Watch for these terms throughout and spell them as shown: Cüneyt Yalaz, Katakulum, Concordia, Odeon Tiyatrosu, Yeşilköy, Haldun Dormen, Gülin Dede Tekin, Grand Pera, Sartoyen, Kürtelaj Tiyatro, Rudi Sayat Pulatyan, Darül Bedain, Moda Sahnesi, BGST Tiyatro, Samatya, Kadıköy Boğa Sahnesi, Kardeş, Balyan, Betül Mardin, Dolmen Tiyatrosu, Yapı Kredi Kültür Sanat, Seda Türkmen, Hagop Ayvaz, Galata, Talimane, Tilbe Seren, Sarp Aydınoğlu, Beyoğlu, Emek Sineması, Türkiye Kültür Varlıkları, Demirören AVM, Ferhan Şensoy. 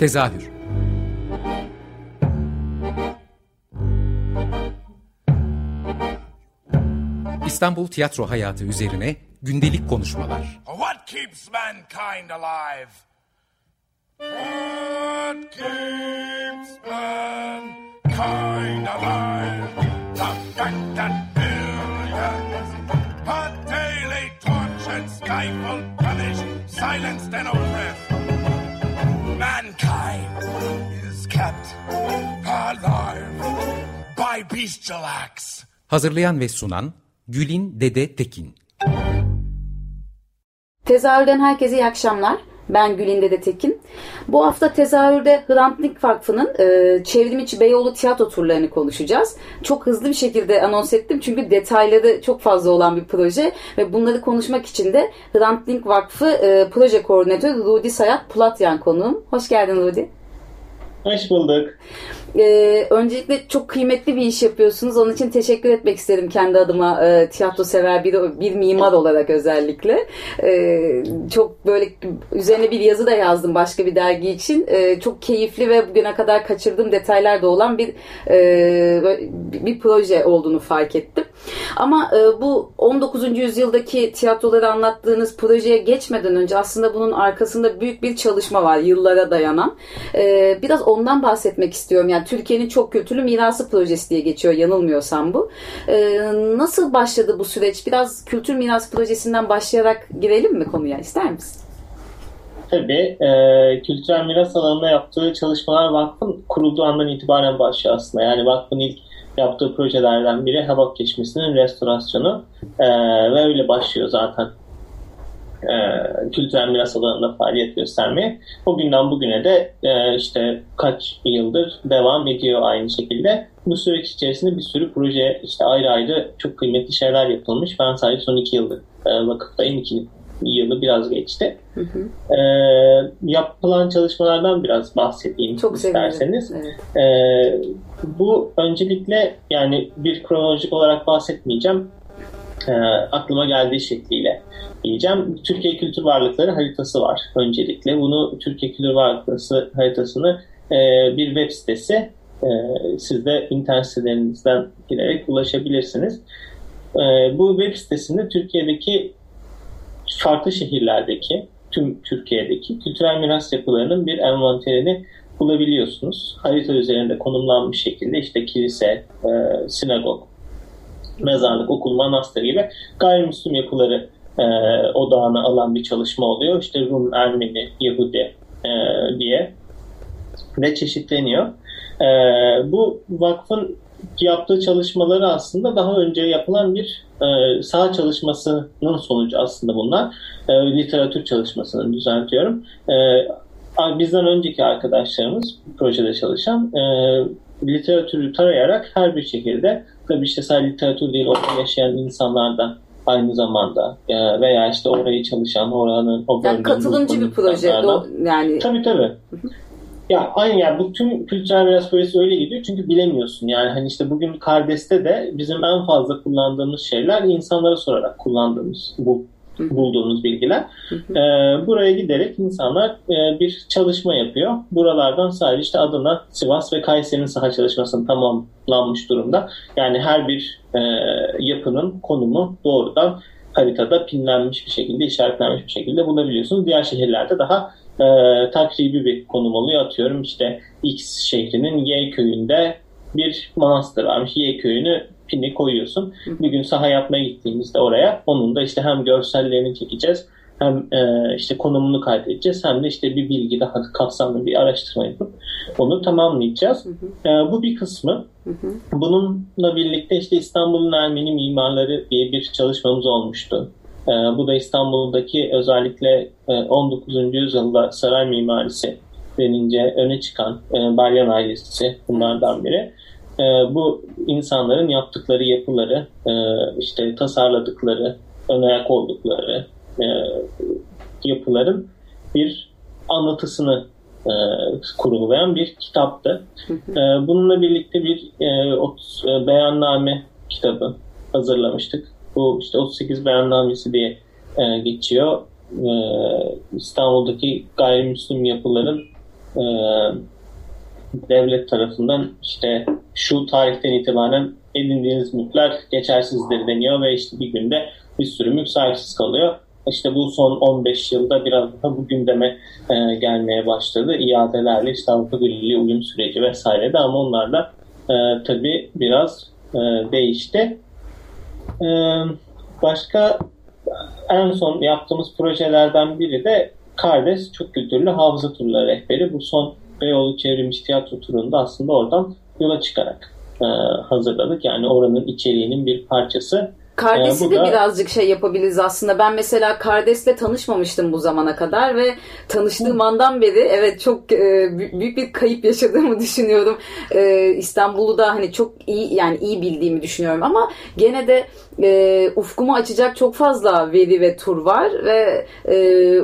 Tezahür. İstanbul tiyatro hayatı üzerine gündelik konuşmalar. What keeps mankind alive? What keeps mankind alive? The fact that billions are daily tortured, stifled, punished, silenced and oppressed. Mankind is kept alive by bestial acts. Hazırlayan ve sunan Gülin Dede Tekin. Tezahürden herkese iyi akşamlar. Ben Gülin Dede Tekin. Bu hafta tezahürde Hrant Dink Vakfı'nın çevrimiçi Beyoğlu tiyatro turlarını konuşacağız. Çok hızlı bir şekilde anons ettim çünkü detayları çok fazla olan bir proje ve bunları konuşmak için de Hrant Dink Vakfı proje koordinatörü Rudi Sayat Pulatyan konuğum. Hoş geldin Rudi. Hoş bulduk. Öncelikle çok kıymetli bir iş yapıyorsunuz. Onun için teşekkür etmek istedim kendi adıma tiyatro sever bir mimar olarak özellikle. Çok böyle üzerine bir yazı da yazdım başka bir dergi için. Çok keyifli ve bugüne kadar kaçırdığım detaylar da olan bir proje olduğunu fark ettim. Ama bu 19. yüzyıldaki tiyatroları anlattığınız projeye geçmeden önce aslında bunun arkasında büyük bir çalışma var, yıllara dayanan. Biraz ondan bahsetmek istiyorum. Yani Türkiye'nin çok kültürlü mirası projesi diye geçiyor, yanılmıyorsam bu. Nasıl başladı bu süreç? Biraz kültür miras projesinden başlayarak girelim mi konuya? İster misin? Tabii. Kültürel miras alanında yaptığı çalışmalar vakfın kurulduğu andan itibaren başlıyor aslında. Yani vakfın ilk yaptığı projelerden biri Hagop Çeşmesi'nin restorasyonu ve öyle başlıyor zaten kültürel miras alanında faaliyet göstermeye. O günden bugüne de işte kaç yıldır devam ediyor aynı şekilde. Bu süreç içerisinde bir sürü proje, işte ayrı ayrı çok kıymetli şeyler yapılmış. Ben sadece son 2 yıldır vakıftayım, 2 yılı biraz geçti. Hı hı. Yapılan çalışmalardan biraz bahsedeyim çok isterseniz. Evet. Bu öncelikle yani bir kronolojik olarak bahsetmeyeceğim. Aklıma geldiği şekliyle diyeceğim. Türkiye Kültür Varlıkları haritası var öncelikle. Bunu Türkiye Kültür Varlıkları haritasını bir web sitesi, siz de internet sitelerinizden girerek ulaşabilirsiniz. Bu web sitesinde Türkiye'deki farklı şehirlerdeki, tüm Türkiye'deki kültürel miras yapılarının bir envanterini bulabiliyorsunuz. Harita üzerinde konumlanmış şekilde işte kilise, sinagog, mezarlık, okul, manastır gibi gayrimüslim yapıları odağına alan bir çalışma oluyor. İşte Rum, Ermeni, Yahudi diye de çeşitleniyor. Bu vakfın yaptığı çalışmaları aslında daha önce yapılan bir saha çalışmasının sonucu aslında bunlar. Literatür çalışmasını düzeltiyorum. Bizden önceki arkadaşlarımız projede çalışan literatürü tarayarak her bir şehirde, tabii işte sadece literatür değil, orada yaşayan insanlar da aynı zamanda veya işte orayı çalışan, oranın o bölümünün, yani katılımcı bir proje yani. Tabii. Ya aynı, yani bu tüm kültürel miras projesi öyle gidiyor çünkü bilemiyorsun. Yani hani işte bugün Kardeş'te de bizim en fazla kullandığımız şeyler insanlara sorarak kullandığımız, bulduğumuz bilgiler. Buraya giderek insanlar bir çalışma yapıyor. Buralardan sadece işte Adana, Sivas ve Kayseri'nin saha çalışmasının tamamlanmış durumda. Yani her bir yapının konumu doğrudan haritada pinlenmiş bir şekilde, işaretlenmiş bir şekilde bulabiliyorsunuz. Diğer şehirlerde daha takribi bir konum oluyor. Atıyorum işte X şehrinin Y köyünde bir manastır varmış. Y köyünü pinini koyuyorsun. Bir gün saha yapmaya gittiğimizde oraya, onun da işte hem görsellerini çekeceğiz, hem işte konumunu kaydedeceğiz, hem de işte bir bilgi daha kapsamlı bir araştırma yapıp onu tamamlayacağız. Bu bir kısmı. Bununla birlikte işte İstanbul'un Ermeni Mimarları diye bir çalışmamız olmuştu. Bu da İstanbul'daki özellikle 19. yüzyılda saray mimarisi denince öne çıkan Balyan ailesi bunlardan biri. Bu insanların yaptıkları yapıları, işte tasarladıkları, ön ayak oldukları yapıların bir anlatısını kurgulayan bir kitaptı. Bununla birlikte bir beyanname kitabı hazırlamıştık. Bu işte 38 beyannamesi diye geçiyor. İstanbul'daki gayrimüslim yapıların devlet tarafından işte şu tarihten itibaren edindiğiniz mülkler geçersizdir deniyor ve işte bir günde bir sürü mülk sahipsiz kalıyor. İşte bu son 15 yılda biraz daha bu gündeme gelmeye başladı. İadelerle işte Avrupa Birliği uyum süreci vesaire de, ama onlar da tabii biraz değişti. Başka en son yaptığımız projelerden biri de Kardeş Çok Kültürlü Hafıza Turları Rehberi. Bu son Beyoğlu Çevrimçi Tiyatro Turu'nda aslında oradan yola çıkarak hazırladık. Yani oranın içeriğinin bir parçası. Kardeş'i de birazcık şey yapabiliriz aslında. Ben mesela Kardeş'le tanışmamıştım bu zamana kadar ve tanıştığım andan beri evet çok büyük bir kayıp yaşadığımı düşünüyorum. İstanbul'u da hani çok iyi, yani iyi bildiğimi düşünüyorum ama gene de ufkumu açacak çok fazla veri ve tur var ve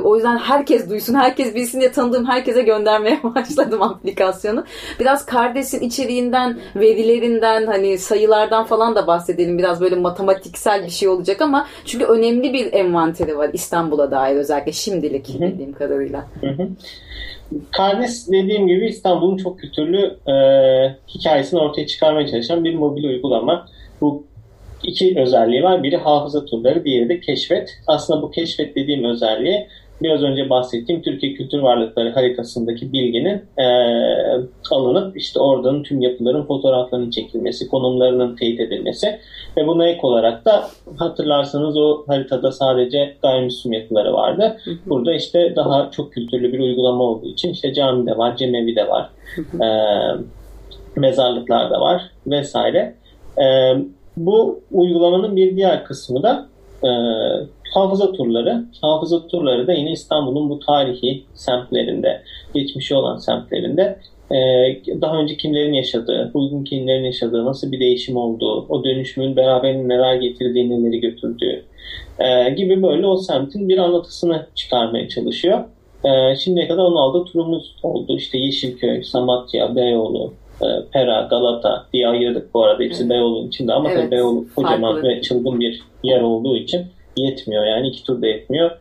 o yüzden herkes duysun, herkes bilsin diye tanıdığım herkese göndermeye başladım aplikasyonu. Biraz Kardeş'in içeriğinden, verilerinden, hani sayılardan falan da bahsedelim. Biraz böyle matematiksel bir şey olacak ama çünkü önemli bir envanteri var İstanbul'a dair, özellikle şimdilik bildiğim kadarıyla. Kardeş, dediğim gibi İstanbul'un çok kültürlü hikayesini ortaya çıkarmaya çalışan bir mobil uygulama. Bu İki özelliği var. Biri hafıza turları, diğeri de keşfet. Aslında bu keşfet dediğim özelliği biraz önce bahsettiğim Türkiye Kültür Varlıkları haritasındaki bilginin alınıp işte oradan tüm yapıların fotoğraflarının çekilmesi, konumlarının teyit edilmesi ve buna ek olarak da hatırlarsanız o haritada sadece gayrimüslim yapıları vardı. Burada işte daha çok kültürlü bir uygulama olduğu için işte cami de var, cemevi de var, mezarlıklar da var vesaire. Bu uygulamanın bir diğer kısmı da hafıza turları. Hafıza turları da yine İstanbul'un bu tarihi semtlerinde, geçmişi olan semtlerinde daha önce kimlerin yaşadığı, uygun kimlerin yaşadığı, nasıl bir değişim olduğu, o dönüşümün beraberinde neler getirdiğini, neleri götürdüğü gibi böyle o semtin bir anlatısını çıkarmaya çalışıyor. Şimdiye kadar 16 turumuz oldu. İşte Yeşilköy, Samatya, Beyoğlu, Pera, Galata diye ayırdık bu arada. Hepsi Beyoğlu'nun içinde ama evet, tabii Beyoğlu kocaman farklı ve çılgın bir yer olduğu için yetmiyor. Yani iki tur da yetmiyor.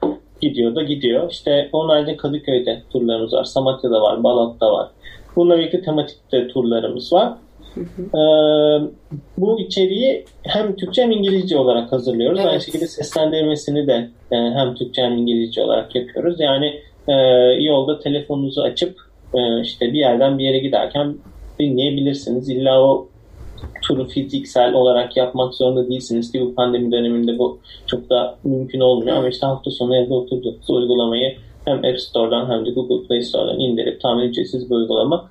Gidiyor. İşte onun halinde Kadıköy'de turlarımız var. Samatya'da var. Balat'ta var. Bununla birlikte tematik de turlarımız var. Bu içeriği hem Türkçe hem İngilizce olarak hazırlıyoruz. Evet. Aynı şekilde seslendirmesini de hem Türkçe hem İngilizce olarak yapıyoruz. Yani yolda telefonunuzu açıp işte bir yerden bir yere giderken dinleyebilirsiniz. İlla o turu fiziksel olarak yapmak zorunda değilsiniz ki bu pandemi döneminde bu çok da mümkün olmuyor. Ama işte hafta sonu evde oturduğunuz uygulamayı hem App Store'dan hem de Google Play Store'dan indirip tam ücretsiz bir uygulama.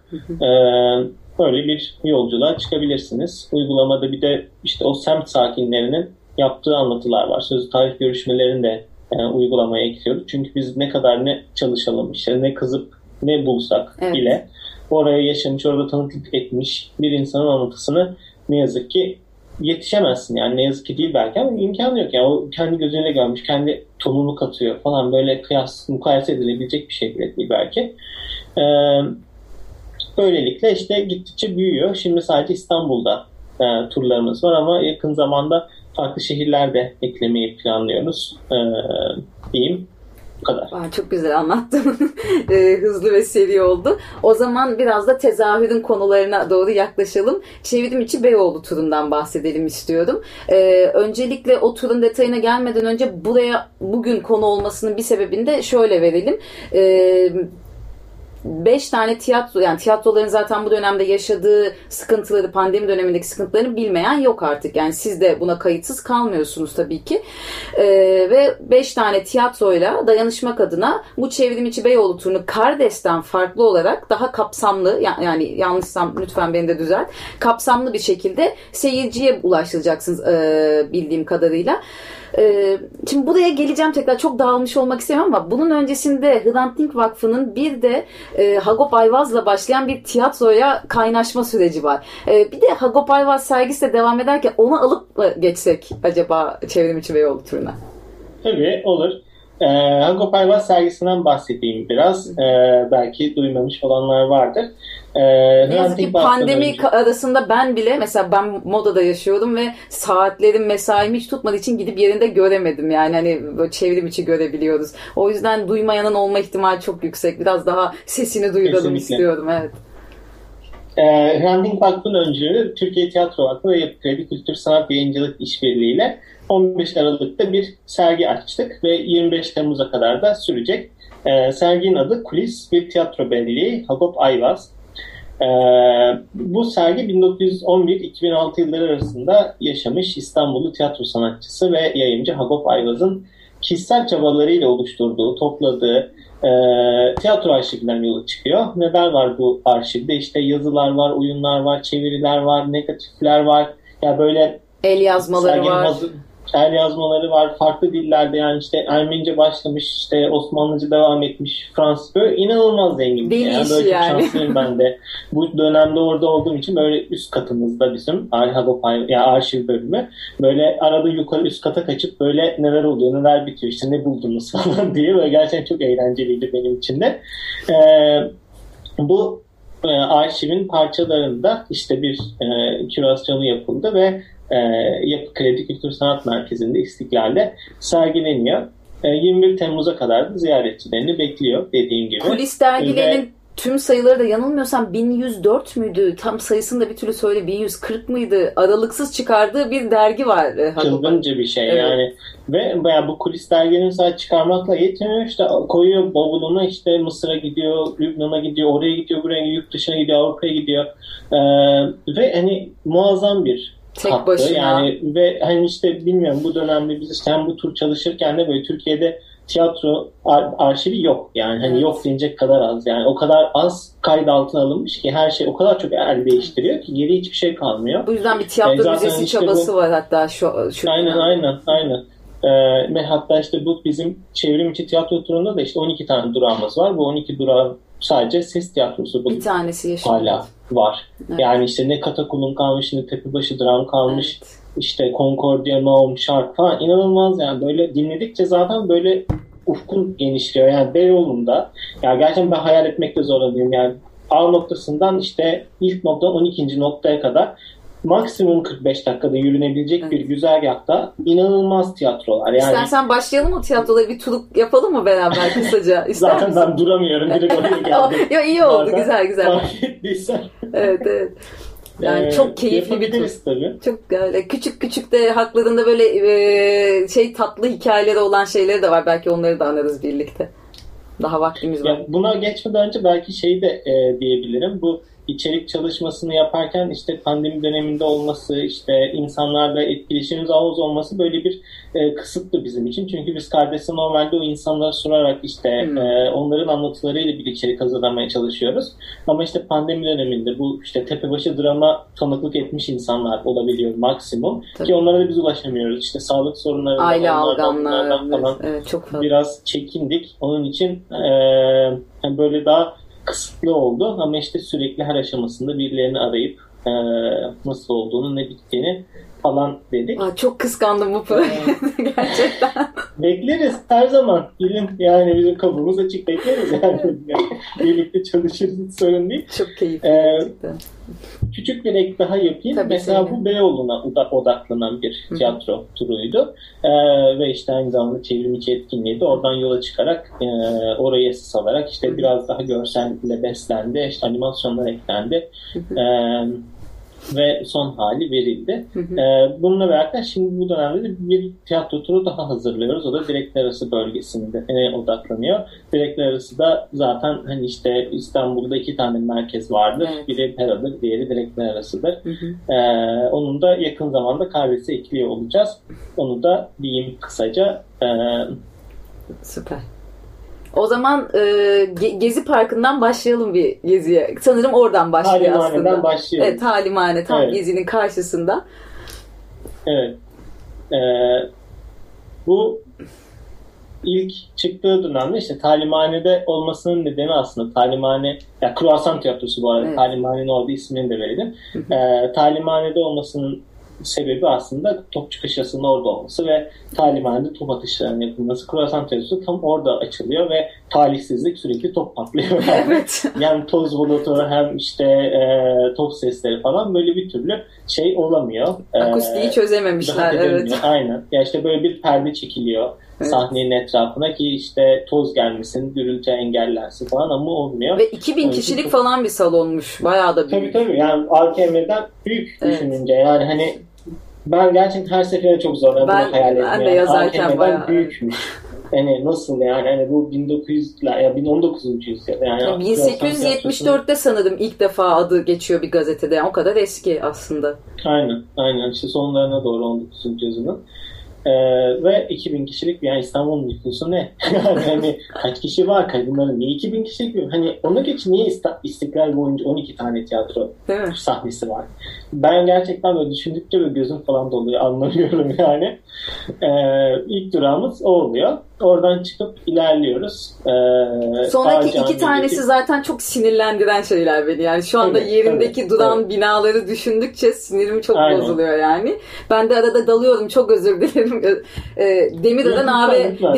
Böyle bir yolculuğa çıkabilirsiniz. Uygulamada bir de işte o semt sakinlerinin yaptığı anlatılar var. Sözlü tarih görüşmelerini de uygulamaya ekliyoruz. Çünkü biz ne kadar ne çalışalım, işte ne kızıp ne bulsak bile oraya yaşamış, orada tanıklık etmiş bir insanın anlatısını ne yazık ki yetişemezsin. Yani ne yazık ki değil belki ama imkanı yok. Yani o kendi gözüyle görmüş, kendi tonunu katıyor falan, böyle mukayese edilebilecek bir şey bile değil belki. Böylelikle işte gittikçe büyüyor. Şimdi sadece İstanbul'da turlarımız var ama yakın zamanda farklı şehirlerde eklemeyi planlıyoruz diyeyim. Kadar. Aa, çok güzel anlattım. Hızlı ve seri oldu. O zaman biraz da tezahürün konularına doğru yaklaşalım. Çevrim içi Beyoğlu turundan bahsedelim istiyorum. Öncelikle o turun detayına gelmeden önce buraya bugün konu olmasının bir sebebini de şöyle verelim. 5 tane tiyatro, yani tiyatroların zaten bu dönemde yaşadığı sıkıntıları, pandemi dönemindeki sıkıntılarını bilmeyen yok artık. Yani siz de buna kayıtsız kalmıyorsunuz tabii ki. Ve 5 tane tiyatroyla dayanışmak adına bu Çevrim içi Beyoğlu turunu Kardeş'ten farklı olarak daha kapsamlı, yani yanlışsam lütfen beni de düzelt, kapsamlı bir şekilde seyirciye ulaştıracaksınız bildiğim kadarıyla. Şimdi buraya geleceğim tekrar, çok dağılmış olmak istemiyorum ama bunun öncesinde Hrant Dink Vakfı'nın bir de Hagop Ayvaz'la başlayan bir tiyatroya kaynaşma süreci var. Bir de Hagop Ayvaz sergisi de devam ederken onu alıp mı geçsek acaba Çevrim içi Beyoğlu turuna? Tabii olur. Hagop Ayvaz sergisinden bahsedeyim biraz. Belki duymamış olanlar vardır. Eski pandemi arasında ben bile mesela ben Moda'da yaşıyordum ve saatlerim, mesaimi hiç tutmadığı için gidip yerinde göremedim. Yani hani çevrim içi görebiliyoruz. O yüzden duymayanın olma ihtimali çok yüksek. Biraz daha sesini duyuralım istiyorum. Evet. Hrant Dink Vakfı'nın öncülüğü Türkiye Tiyatro Vakfı ve Yapı Kredi Kültür Sanat Yayıncılık İşbirliği'yle 15 Aralık'ta bir sergi açtık ve 25 Temmuz'a kadar da sürecek. Serginin adı Kulis, bir tiyatro belleği, Hagop Ayvaz. Bu sergi 1911-2006 yılları arasında yaşamış İstanbullu tiyatro sanatçısı ve yayıncı Hagop Ayvaz'ın kişisel çabalarıyla oluşturduğu, topladığı tiyatro arşivinden yola çıkıyor. Neler var bu arşivde? İşte yazılar var, oyunlar var, çeviriler var, negatifler var. Yani böyle el yazmaları var. El yazmaları var. Farklı dillerde, yani işte Ermenice başlamış, işte Osmanlıca devam etmiş, Fransız, böyle inanılmaz zengin. Deli yani. Böyle yani. Çok şanslıyım ben de. Bu dönemde orada olduğum için böyle üst katımızda bizim arşiv bölümü. Böyle arada yukarı üst kata kaçıp böyle neler oluyor, neler bitiyor, işte ne buldunuz falan diye böyle gerçekten çok eğlenceliydi benim için de. Bu arşivin parçalarında işte bir kürasyonu yapıldı ve Yapı Kredi Kültür Sanat Merkezi'nde İstiklal'de sergileniyor. 21 Temmuz'a kadar da ziyaretçilerini bekliyor dediğim gibi. Kulis dergilerinin tüm sayıları da yanılmıyorsam 1104 müydü? Tam sayısını da bir türlü söyle, 1140 mıydı? Aralıksız çıkardığı bir dergi vardı. Çılgınca bir şey, evet. Yani. Ve bayağı bu Kulis derginin sadece çıkarmakla yetmiyor. İşte koyuyor bavuluna, işte Mısır'a gidiyor, Lübnan'a gidiyor, oraya gidiyor, buraya gidiyor, yurt dışına gidiyor, Avrupa'ya gidiyor. Ve hani muazzam bir tek başına. Yani ve hani işte bilmiyorum, bu dönemde biz hem bu tür çalışırken de böyle Türkiye'de tiyatro arşivi yok. Yani hani yok denecek kadar az. Yani o kadar az kayıt altına alınmış ki her şey o kadar çok el değiştiriyor ki geri hiçbir şey kalmıyor. Bu yüzden bir tiyatro müzesi işte çabası var hatta şu Aynen. Ve hatta işte bu bizim çevrim içi tiyatro turunda da işte 12 tane durağımız var. Bu 12 durağın sadece ses tiyatrosu. Bir tanesi yaşıyor. Hala var. Evet. Yani işte ne Katakulum kalmış, ne Tepebaşı Dram kalmış, evet. İşte Concordia, Naum, Şark falan, inanılmaz yani. Böyle dinledikçe zaten böyle ufkun genişliyor. Yani Beyoğlu'nda, ya gerçekten ben hayal etmekte zorlanıyorum. Yani A noktasından işte ilk nokta 12. noktaya kadar maksimum 45 dakikada yürünebilecek, evet, bir güzergahta inanılmaz tiyatrolar. Yani... İstersen başlayalım o tiyatroları, bir tur yapalım mı beraber kısaca? Zaten misin? Ben duramıyorum. Direkt oraya geldim. Ya iyi oldu. Zaten güzel. Fark ettiysen. Evet. Yani çok keyifli bir tur. Tabii. Çok küçük de haklarında böyle tatlı hikayeleri olan şeyleri de var. Belki onları da anlarız birlikte. Daha vaktimiz var. Yani buna geçmeden önce belki şeyi de diyebilirim. Bu İçerik çalışmasını yaparken işte pandemi döneminde olması, işte insanlarla etkileşimimiz az olması böyle bir kısıttı bizim için. Çünkü biz Kardeş'te normalde o insanlara sorarak işte onların anlatılarıyla bir içerik hazırlamaya çalışıyoruz. Ama işte pandemi döneminde bu işte Tepebaşı Dram'a tanıklık etmiş insanlar olabiliyor maksimum. Tabii. Ki onlara da biz ulaşamıyoruz. İşte sağlık sorunları, aile algınlarından falan, evet, çok fazla biraz çekindik. Onun için böyle daha kısıtlı oldu ama işte sürekli her aşamasında birilerini arayıp nasıl olduğunu, ne bittiğini falan dedik. Aa, çok kıskandım bu projede gerçekten. Bekleriz her zaman. Yani bizim kapımız açık, bekleriz yani. Birlikte çalışırız, sorun değil. Çok keyifli gerçekten. Küçük bir ek daha yapayım. Tabii mesela bu Beyoğlu'na odaklanan bir tiyatro turuydu. Ve işte aynı zamanda çevrimiçi etkinliği de oradan yola çıkarak orayı esas alarak işte biraz daha görselle beslendi. İşte animasyonlar eklendi. Ve son hali verildi. Bununla beraber şimdi bu dönemde de bir tiyatro turu daha hazırlıyoruz. O da Direkler Arası bölgesinde odaklanıyor. Direkler Arası da zaten hani işte İstanbul'da 2 tane merkez vardır. Evet. Biri Pera'dır, diğeri Direkler Arası'dır. Onun da yakın zamanda Kardeş'e ekliyor olacağız. Onu da diyeyim kısaca. Süper. O zaman Gezi Parkı'ndan başlayalım bir geziye. Sanırım oradan başlıyor aslında. Halimane'den başlıyoruz. Evet, Halimane tam Gezi'nin karşısında. Evet. Bu ilk çıktığı dönemde işte Talimane'de olmasının nedeni aslında Talimane, ya Kruvasan Tiyatrosu bu arada. Evet. Talimane'nin olduğu ismini de verelim. Talimane'de olmasının sebebi aslında top çıkışasının orada olması ve talimhanede top atışlarının yapılması. Kruvasan Tiyatrosu tam orada açılıyor ve talihsizlik sürekli top patlıyor. Evet. Yani toz bulutu hem işte top sesleri falan böyle bir türlü şey olamıyor. Akustiği çözememişler. Evet. Aynen. Ya işte böyle bir perde çekiliyor, evet, sahnenin etrafına ki işte toz gelmesin, gürültü engellensin falan ama olmuyor. Ve 2000 kişilik çok... falan bir salonmuş. Bayağı da büyük. Tabii. Yani AKM'den büyük, evet, düşününce yani hani ben gerçekten her seferinde çok zorlandım hayal etmeye. Ben de yazarken AKM'den bayağı büyükmüş. Yani nasıl yani hani bu 1900'ler ya 19. yüzyıl yani 1874'te sanırım ilk defa adı geçiyor bir gazetede. Yani o kadar eski aslında. Aynen. Aynen. İşte sonlarına doğru 19. yüzyılın. Ve 2000 kişilik bir yani İstanbul'un nüfusu ne? Yani hani kaç kişi var? Bunların niye 2000 kişilik bir? Hani ona geç niye İstiklal boyunca 12 tane tiyatro sahnesi var? Ben gerçekten böyle düşündükçe böyle gözüm falan doluyor. Anlamıyorum yani. İlk durağımız o oluyor. Oradan çıkıp ilerliyoruz. Sonraki iki tanesi zaten çok sinirlendiren şeyler beni. Yani şu anda yerindeki duran binaları düşündükçe sinirim çok bozuluyor yani. Ben de arada dalıyorum. Çok özür dilerim.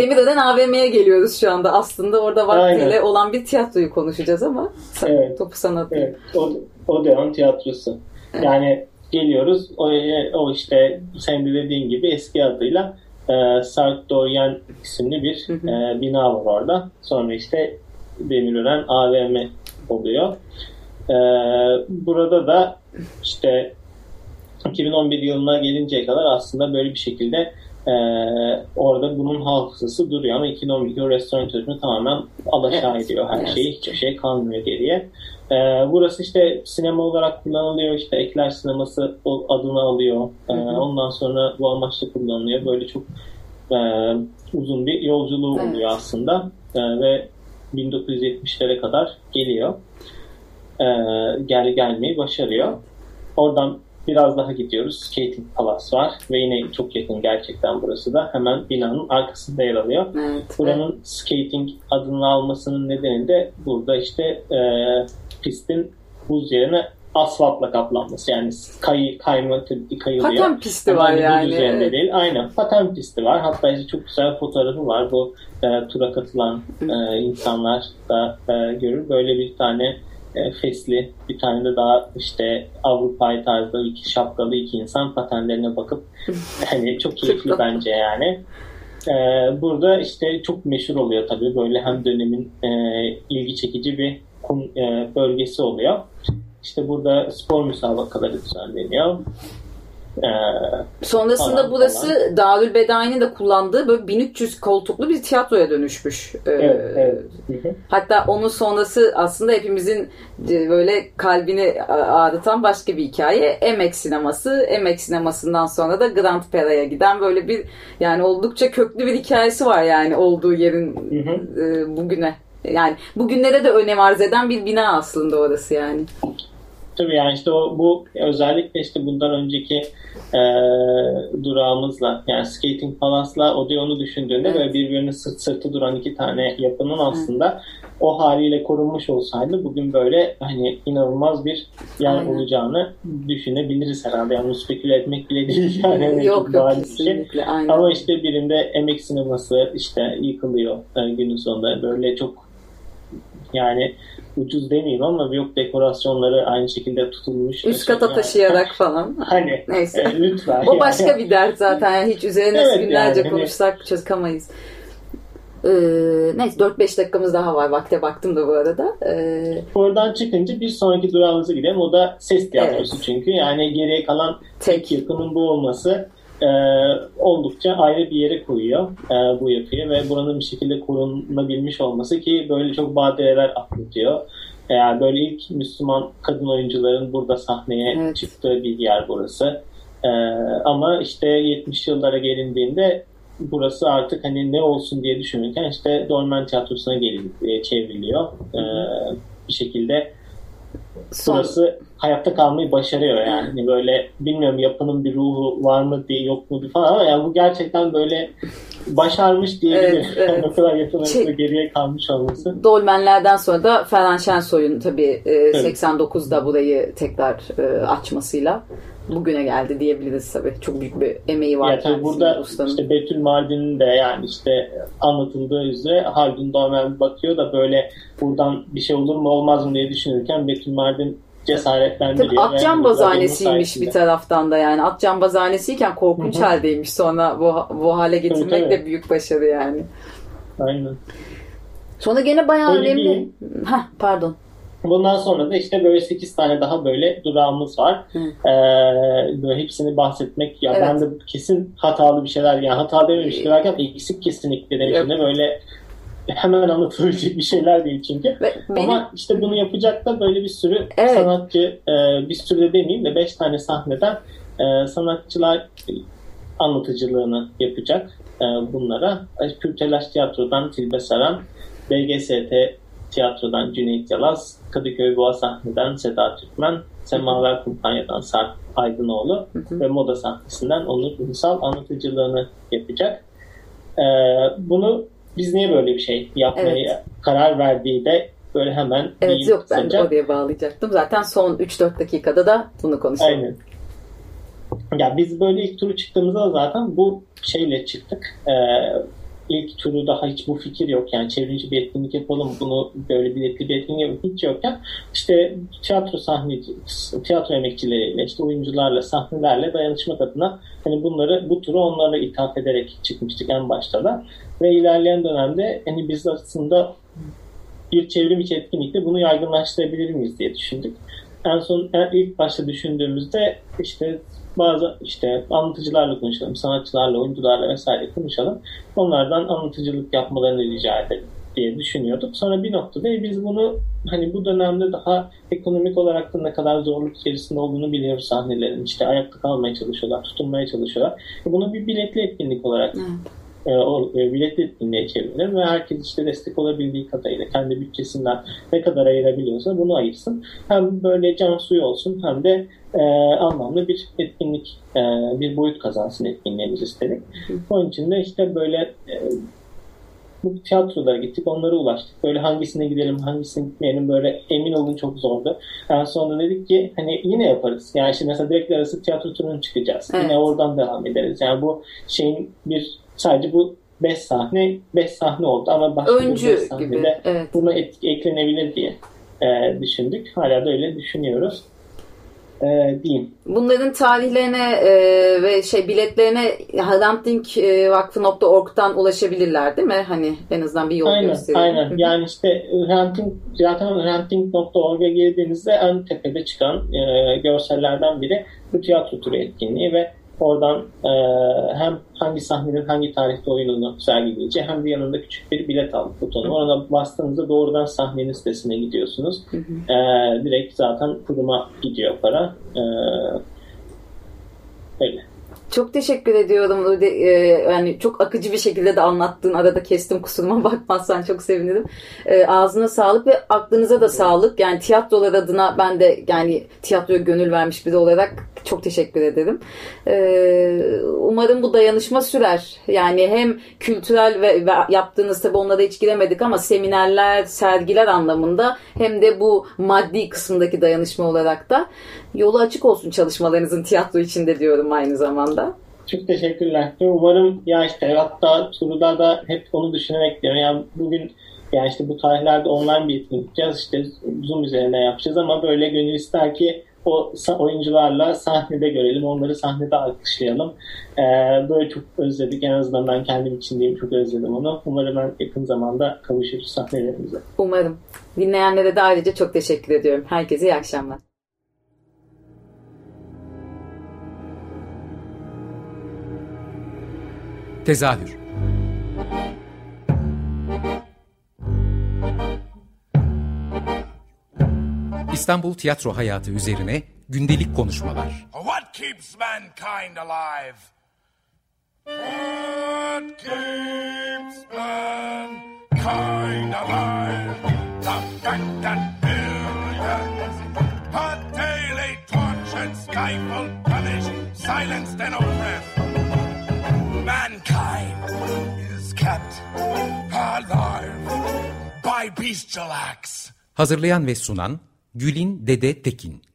Demirören AVM'ye geliyoruz şu anda. Aslında orada vaktiyle olan bir tiyatroyu konuşacağız ama topu sana atayım. Evet. Odeon Tiyatrosu. Evet. Yani geliyoruz. O işte sen de dediğin gibi eski adıyla Sartoyen isimli bir bina var orada. Sonra işte Demirören AVM oluyor. Burada da işte 2011 yılına gelinceye kadar aslında böyle bir şekilde orada bunun hafızası duruyor ama 2012 yıl restoratörünü tamamen alaşağı ediyor her şeyi. Hiçbir şey kalmıyor geriye. Burası işte sinema olarak kullanılıyor, işte Ekler Sineması adını alıyor, ondan sonra bu amaçla kullanılıyor. Böyle çok uzun bir yolculuğu oluyor aslında ve 1970'lere kadar geliyor, gelmeyi başarıyor. Oradan biraz daha gidiyoruz, Skating Palace var ve yine çok yakın gerçekten burası da, hemen binanın arkasında yer alıyor. Evet, buranın Skating adını almasının nedeni de burada işte pistin buz yerine asfaltla kaplanması. Yani kayılıyor. Paten pisti ama var yani. Üzerinde değil. Aynen. Paten pisti var. Hatta işte çok güzel fotoğrafı var. Bu tura katılan insanlar da görür. Böyle bir tane fesli, bir tane de daha işte Avrupa'yı tarzda iki şapkalı iki insan patenlerine bakıp hani çok keyifli bence yani. Burada işte çok meşhur oluyor tabii. Böyle hem dönemin ilgi çekici bir kum bölgesi oluyor. İşte burada spor müsabakaları düzenleniyor. Sonrasında falan, burası falan. Darül Bedain'in de kullandığı böyle 1300 koltuklu bir tiyatroya dönüşmüş. Evet. Hatta onun sonrası aslında hepimizin böyle kalbini ağrıtan başka bir hikaye. Emek Sineması. Emek Sineması'ndan sonra da Grand Pera'ya giden böyle bir yani oldukça köklü bir hikayesi var yani olduğu yerin bugüne. Yani bugünlere de önem arz eden bir bina aslında orası yani. Tabii yani işte bu özellikle işte bundan önceki durağımızla yani Skating Palace'la Odeon'u düşündüğünde böyle birbirine sırt sırtı duran iki tane yapının aslında o haliyle korunmuş olsaydı bugün böyle hani inanılmaz bir yer olacağını düşünebiliriz herhalde. Yani bunu speküle etmek bile değil yani. Yok kesinlikle. Aynen. Ama işte birinde Emek Sineması işte yıkılıyor günün sonunda. Böyle çok yani ucuz demeyeyim ama yok dekorasyonları aynı şekilde tutulmuş. Üst kata taşıyarak falan. Hani neyse. Lütfen. O başka bir dert zaten. Yani hiç üzerine günlerce konuşsak çözemeyiz. Neyse 4-5 dakikamız daha var. Vakte baktım da bu arada. Oradan çıkınca bir sonraki durağımıza gidelim. O da ses tiyatrosu çünkü. Yani geriye kalan tek yapının bu olması oldukça ayrı bir yere koyuyor bu yapıyı ve buranın bir şekilde korunabilmiş olması ki böyle çok badireler atlatıyor. Yani böyle ilk Müslüman kadın oyuncuların burada sahneye çıktığı bir yer burası. Ama işte 70 yıllara gelindiğinde burası artık hani ne olsun diye düşünürken işte Dolmen Tiyatrosu'na çevriliyor. Bir şekilde burası hayatta kalmayı başarıyor yani. Böyle bilmiyorum yapının bir ruhu var mı diye yok mu diye falan ama yani bu gerçekten böyle başarmış diyebilirim. Evet. O kadar yapılarında geriye kalmış olması. Dolmenlerden sonra da Ferhan Şensoy'un tabii 89'da burayı tekrar açmasıyla bugüne geldi diyebiliriz tabii. Çok büyük bir emeği var. Yani burada ustanın. İşte Betül Mardin'in de yani işte anlatıldığı üzere Haldun Dormen bakıyor da böyle buradan bir şey olur mu olmaz mı diye düşünürken Betül Mardin cesaretlendiriyor. Atcambaz hanesiymiş bir taraftan da yani. Atcambaz hanesiyken korkunç haldeymiş sonra bu hale getirmek de büyük başarı yani. Aynen. Sonra gene bayağı öyle önemli. Pardon. Bundan sonra da işte böyle 8 tane daha böyle durağımız var. Böyle hepsini bahsetmek ya ben de kesin hatalı bir şeyler yani hata dememiştim derken eksik kesinlikle demiştim de böyle hemen anlatabilecek bir şeyler değil çünkü. Ama işte bunu yapacak da böyle bir sürü sanatçı bir sürü de demeyeyim de 5 tane sahneden sanatçılar anlatıcılığını yapacak bunlara. Kürtelaj Tiyatro'dan Tilbe Seren, BGST Tiyatro'dan Cüneyt Yalaz, Kadıköy Boğa Sahnesi'nden Seda Türkmen, Semaver Kumtanya'dan Sarp Aydınoğlu ve Moda Sahnesi'nden Onur Ünsal anlatıcılığını yapacak. Bunu biz niye böyle bir şey yapmaya karar verdiği de böyle hemen yok ben de oraya bağlayacaktım. Zaten son 3-4 dakikada da bunu konuşalım. Aynen. Ya biz böyle ilk turu çıktığımızda zaten bu şeyle çıktık. İlk turu daha hiç bu fikir yok yani çevirici bir etkinlik yapalım bunu böyle biletli bir etkinlik yapalım hiç yokken işte tiyatro emekçileriyle işte oyuncularla sahnelerle dayanışmak adına hani bunları bu turu onlara ithaf ederek çıkmıştık en başta da ve ilerleyen dönemde hani biz aslında bir çevrim içi etkinlikle bunu yaygınlaştırabilir miyiz diye düşündük. En son ilk başta düşündüğümüzde işte bazı işte anlatıcılarla konuşalım, sanatçılarla, oyuncularla vesaire konuşalım. Onlardan anlatıcılık yapmalarını rica edelim diye düşünüyorduk. Sonra bir noktada biz bunu hani bu dönemde daha ekonomik olarak da ne kadar zorluk içerisinde olduğunu biliyoruz sahnelerin. İşte ayakta kalmaya çalışıyorlar, tutunmaya çalışıyorlar. Bunu bir biletli etkinlik olarak biletli etkinliğe çevirelim ve herkes işte destek olabildiği kadarıyla kendi bütçesinden ne kadar ayırabiliyorsa bunu ayırsın. Hem böyle can suyu olsun hem de anlamlı bir etkinlik, bir boyut kazansın etkinliğimiz istedik. Onun için de işte böyle bu tiyatrolara gittik, onlara ulaştık. Böyle hangisine gidelim, hangisine gitmeyelim böyle emin olun çok zordu. En sonunda dedik ki hani yine yaparız. Yani işte mesela direkt arası tiyatro turuna çıkacağız. Evet. Yine oradan devam ederiz. Yani bu şeyin bir sadece bu 5 sahne oldu ama başka öncü bir 5 sahnede gibi, buna eklenebilir diye düşündük. Hala da öyle düşünüyoruz. Diyeyim. Bunların tarihlerine ve biletlerine Hrant Dink Vakfı.org'dan ulaşabilirler değil mi? Hani en azından bir yol gösterir. Aynen. Yani işte Hrant Dink.org'a girdiğinizde en tepede çıkan görsellerden biri bu tiyatro turu etkinliği ve oradan hem hangi sahnelerin hangi tarihte oyununu sergileyeceği hem de yanında küçük bir bilet al butonu. Ona bastığınızda doğrudan sahnenin sitesine gidiyorsunuz. Direkt zaten kuruma gidiyor para. Öyle. Çok teşekkür ediyorum. Yani çok akıcı bir şekilde de anlattın. Arada kestim kusuruma bakmazsan çok sevinirim. Ağzına sağlık ve aklınıza da sağlık. Yani tiyatrolar adına ben de yani tiyatroya gönül vermiş biri olarak çok teşekkür ederim. Umarım bu dayanışma sürer. Yani hem kültürel ve yaptığınız tabii onlara hiç giremedik ama seminerler, sergiler anlamında hem de bu maddi kısımdaki dayanışma olarak da yolu açık olsun çalışmalarınızın tiyatro içinde diyorum aynı zamanda. Çok teşekkürler. Umarım ya işte hatta Turu'da da hep onu düşünerek diyorum. Yani bugün yani işte bu tarihlerde online bir etkinlik yapacağız. İşte Zoom üzerinden yapacağız ama böyle gönül ister ki o oyuncularla sahnede görelim. Onları sahnede alkışlayalım. Böyle çok özledik. En azından ben kendim için diyeyim çok özledim onu. Umarım en yakın zamanda kavuşuruz sahnelerimize. Umarım. Dinleyenlere de ayrıca çok teşekkür ediyorum. Herkese iyi akşamlar. Tezahür. İstanbul tiyatro hayatı üzerine gündelik konuşmalar. What keeps mankind alive? What keeps mankind alive? The fact that billions are daily and skyfall vanish, silenced and oppressed. Mankind is kept alive by bestial acts. Hazırlayan ve sunan Gülin Dede Tekin.